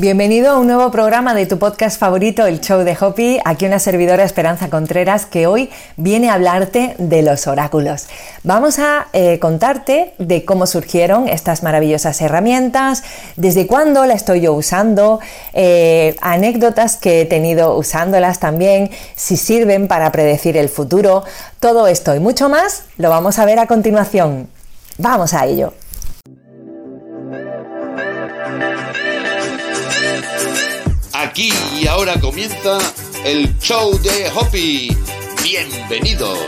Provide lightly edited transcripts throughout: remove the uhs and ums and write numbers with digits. Bienvenido a un nuevo programa de tu podcast favorito, el Show de Hopi. Aquí una servidora, Esperanza Contreras, que hoy viene a hablarte de los oráculos. Vamos a contarte de cómo surgieron estas maravillosas herramientas, desde cuándo la estoy yo usando, anécdotas que he tenido usándolas también, si sirven para predecir el futuro. Todo esto y mucho más lo vamos a ver a continuación. ¡Vamos a ello! Aquí y ahora comienza el Show de Hopi. ¡Bienvenidos!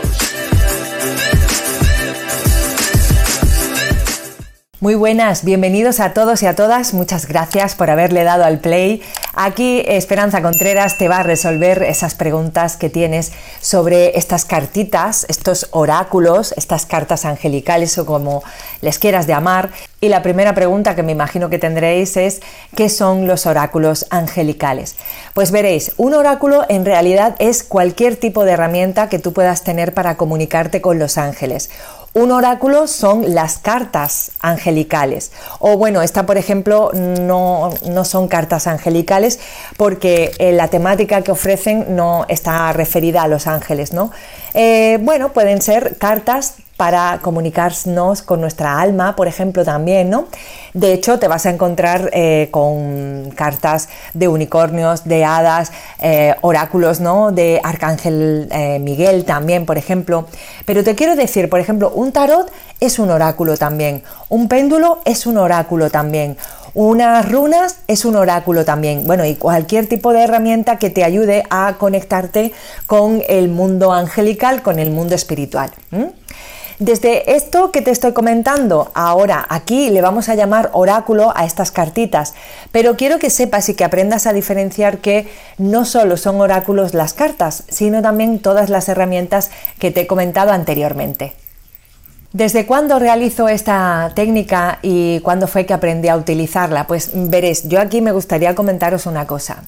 Muy buenas, bienvenidos a todos y a todas. Muchas gracias por haberle dado al play. Aquí Esperanza Contreras te va a resolver esas preguntas que tienes sobre estas cartitas, estos oráculos, estas cartas angelicales o como les quieras llamar. Y la primera pregunta que me imagino que tendréis es ¿qué son los oráculos angelicales? Pues veréis, un oráculo en realidad es cualquier tipo de herramienta que tú puedas tener para comunicarte con los ángeles. Un oráculo son las cartas angelicales. O bueno, esta por ejemplo no son cartas angelicales porque la temática que ofrecen no está referida a los ángeles, ¿no? Bueno, pueden ser cartas para comunicarnos con nuestra alma, por ejemplo, también, ¿no? De hecho, te vas a encontrar con cartas de unicornios, de hadas, oráculos, ¿no? De Arcángel Miguel también, por ejemplo. Pero te quiero decir, por ejemplo, un tarot es un oráculo también, un péndulo es un oráculo también, unas runas es un oráculo también. Bueno, y cualquier tipo de herramienta que te ayude a conectarte con el mundo angelical, con el mundo espiritual. Desde esto que te estoy comentando, ahora aquí le vamos a llamar oráculo a estas cartitas, pero quiero que sepas y que aprendas a diferenciar que no solo son oráculos las cartas, sino también todas las herramientas que te he comentado anteriormente. ¿Desde cuándo realizo esta técnica y cuándo fue que aprendí a utilizarla? Pues veréis, yo aquí me gustaría comentaros una cosa.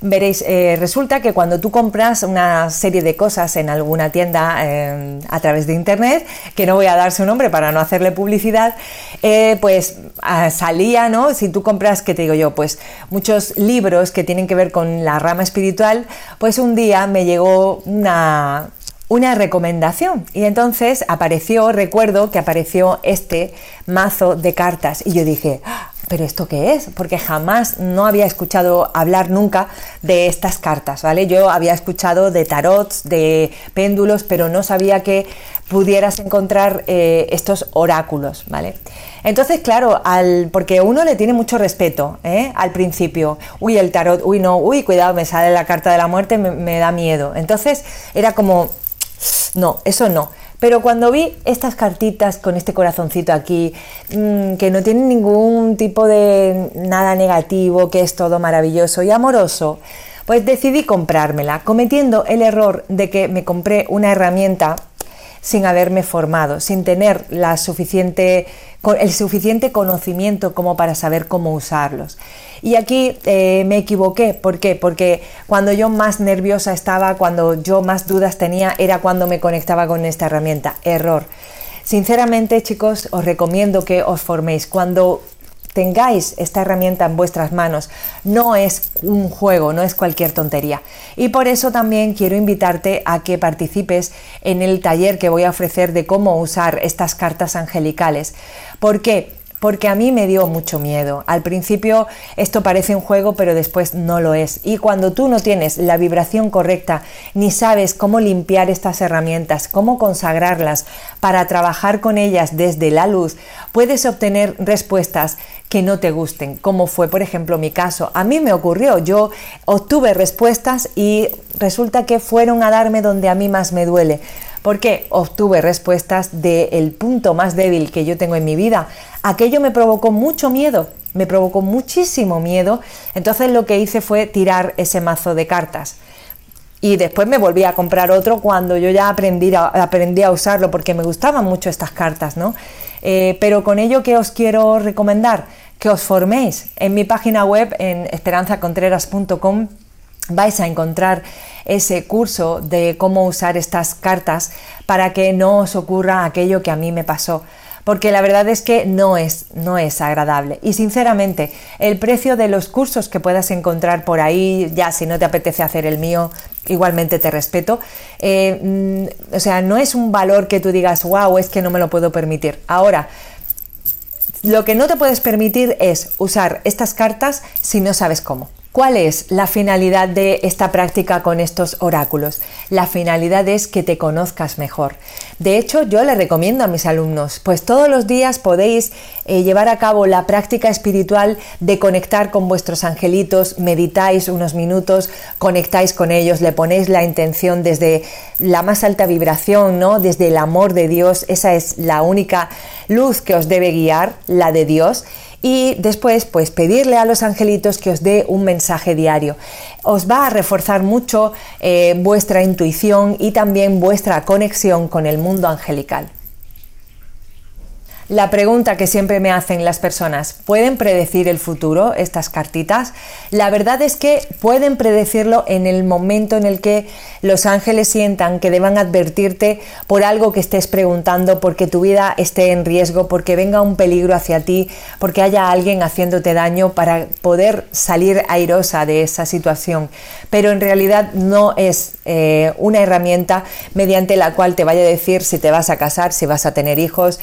Resulta que cuando tú compras una serie de cosas en alguna tienda a través de internet, que no voy a dar su nombre para no hacerle publicidad, pues salía, ¿no? Si tú compras, ¿qué te digo yo? Pues muchos libros que tienen que ver con la rama espiritual, pues un día me llegó una recomendación y entonces recuerdo que apareció este mazo de cartas y yo dije, ¿pero esto qué es? Porque jamás no había escuchado hablar nunca de estas cartas, ¿vale? Yo había escuchado de tarots, de péndulos, pero no sabía que pudieras encontrar estos oráculos, ¿vale? Entonces, claro, porque uno le tiene mucho respeto, al principio. Uy, el tarot, uy, no, uy, cuidado, me sale la carta de la muerte, me da miedo. Entonces, era como... No, eso no. Pero cuando vi estas cartitas con este corazoncito aquí, que no tienen ningún tipo de nada negativo, que es todo maravilloso y amoroso, pues decidí comprármela, cometiendo el error de que me compré una herramienta sin haberme formado, sin tener el suficiente conocimiento como para saber cómo usarlos. Y aquí me equivoqué. ¿Por qué? Porque cuando yo más nerviosa estaba, cuando yo más dudas tenía, era cuando me conectaba con esta herramienta. Error. Sinceramente, chicos, os recomiendo que os forméis. Cuando tengáis esta herramienta en vuestras manos, no es un juego, no es cualquier tontería. Y por eso también quiero invitarte a que participes en el taller que voy a ofrecer de cómo usar estas cartas angelicales. ¿Por qué? Porque a mí me dio mucho miedo. Al principio esto parece un juego, pero después no lo es. Y cuando tú no tienes la vibración correcta, ni sabes cómo limpiar estas herramientas, cómo consagrarlas para trabajar con ellas desde la luz, puedes obtener respuestas que no te gusten, como fue, por ejemplo, mi caso. A mí me ocurrió, yo obtuve respuestas y resulta que fueron a darme donde a mí más me duele. Porque obtuve respuestas del punto más débil que yo tengo en mi vida. Aquello me provocó mucho miedo, me provocó muchísimo miedo. Entonces lo que hice fue tirar ese mazo de cartas. Y después me volví a comprar otro cuando yo ya aprendí a usarlo, porque me gustaban mucho estas cartas, ¿no? Pero con ello, ¿qué os quiero recomendar? Que os forméis. En mi página web, en esperanzacontreras.com, vais a encontrar ese curso de cómo usar estas cartas para que no os ocurra aquello que a mí me pasó. porque la verdad es que no es agradable. Y sinceramente, el precio de los cursos que puedas encontrar por ahí, ya si no te apetece hacer el mío, igualmente te respeto, o sea, no es un valor que tú digas, wow, es que no me lo puedo permitir. Ahora, lo que no te puedes permitir es usar estas cartas si no sabes cómo. ¿Cuál es la finalidad de esta práctica con estos oráculos? La finalidad es que te conozcas mejor. De hecho, yo le recomiendo a mis alumnos, pues todos los días podéis llevar a cabo la práctica espiritual de conectar con vuestros angelitos, meditáis unos minutos, conectáis con ellos, le ponéis la intención desde la más alta vibración, ¿no? Desde el amor de Dios, esa es la única luz que os debe guiar, la de Dios. Y después, pues pedirle a los angelitos que os dé un mensaje diario. Os va a reforzar mucho vuestra intuición y también vuestra conexión con el mundo angelical. La pregunta que siempre me hacen las personas, ¿pueden predecir el futuro estas cartitas? La verdad es que pueden predecirlo en el momento en el que los ángeles sientan que deban advertirte por algo que estés preguntando, porque tu vida esté en riesgo, porque venga un peligro hacia ti, porque haya alguien haciéndote daño, para poder salir airosa de esa situación. Pero en realidad no es una herramienta mediante la cual te vaya a decir si te vas a casar, si vas a tener hijos,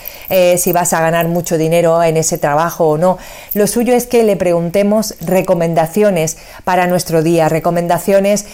si vas a ganar mucho dinero en ese trabajo o no. Lo suyo es que le preguntemos recomendaciones para nuestro día, recomendaciones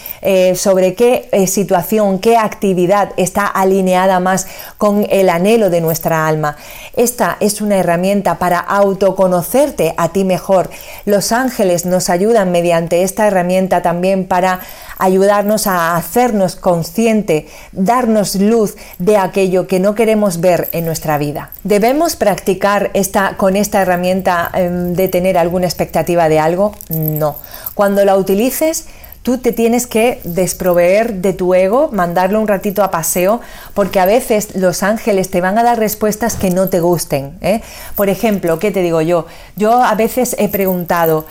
sobre qué situación, qué actividad está alineada más con el anhelo de nuestra alma. Esta es una herramienta para autoconocerte a ti mejor. Los ángeles nos ayudan mediante esta herramienta también para ayudarnos a hacernos consciente, darnos luz de aquello que no queremos ver en nuestra vida. ¿Debemos practicar con esta herramienta de tener alguna expectativa de algo? No. Cuando la utilices, tú te tienes que desproveer de tu ego, mandarlo un ratito a paseo, porque a veces los ángeles te van a dar respuestas que no te gusten, ¿eh? Por ejemplo, ¿qué te digo yo? Yo a veces he preguntado,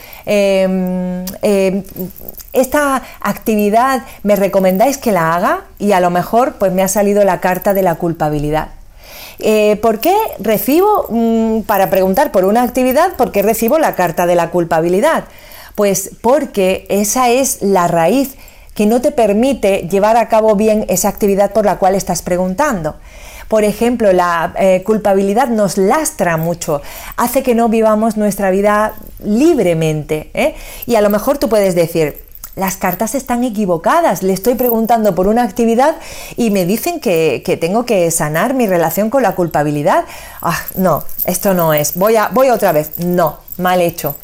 ¿esta actividad me recomendáis que la haga? Y a lo mejor pues me ha salido la carta de la culpabilidad. ¿Por qué recibo, para preguntar por una actividad, por qué recibo la carta de la culpabilidad? Pues porque esa es la raíz que no te permite llevar a cabo bien esa actividad por la cual estás preguntando. Por ejemplo, la culpabilidad nos lastra mucho, hace que no vivamos nuestra vida libremente, ¿eh? Y a lo mejor tú puedes decir, las cartas están equivocadas, le estoy preguntando por una actividad y me dicen que tengo que sanar mi relación con la culpabilidad. Ah, no, esto no es, voy otra vez. No, mal hecho.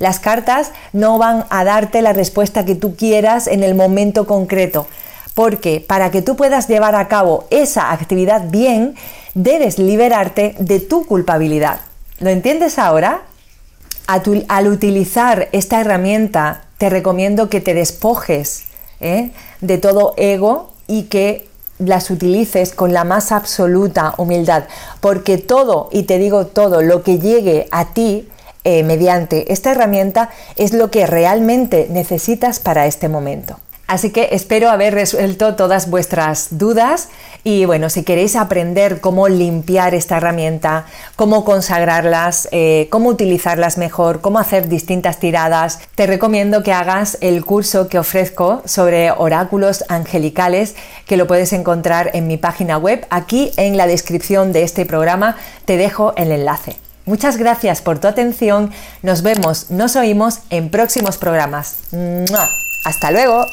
Las cartas no van a darte la respuesta que tú quieras en el momento concreto, porque para que tú puedas llevar a cabo esa actividad bien, debes liberarte de tu culpabilidad. ¿Lo entiendes ahora? Al utilizar esta herramienta, te recomiendo que te despojes de todo ego y que las utilices con la más absoluta humildad, porque todo, y te digo todo, lo que llegue a ti mediante esta herramienta es lo que realmente necesitas para este momento. Así que espero haber resuelto todas vuestras dudas y bueno, si queréis aprender cómo limpiar esta herramienta, cómo consagrarlas, cómo utilizarlas mejor, cómo hacer distintas tiradas, te recomiendo que hagas el curso que ofrezco sobre oráculos angelicales, que lo puedes encontrar en mi página web. Aquí en la descripción de este programa te dejo el enlace. Muchas gracias por tu atención, nos vemos, nos oímos en próximos programas. ¡Mua! ¡Hasta luego!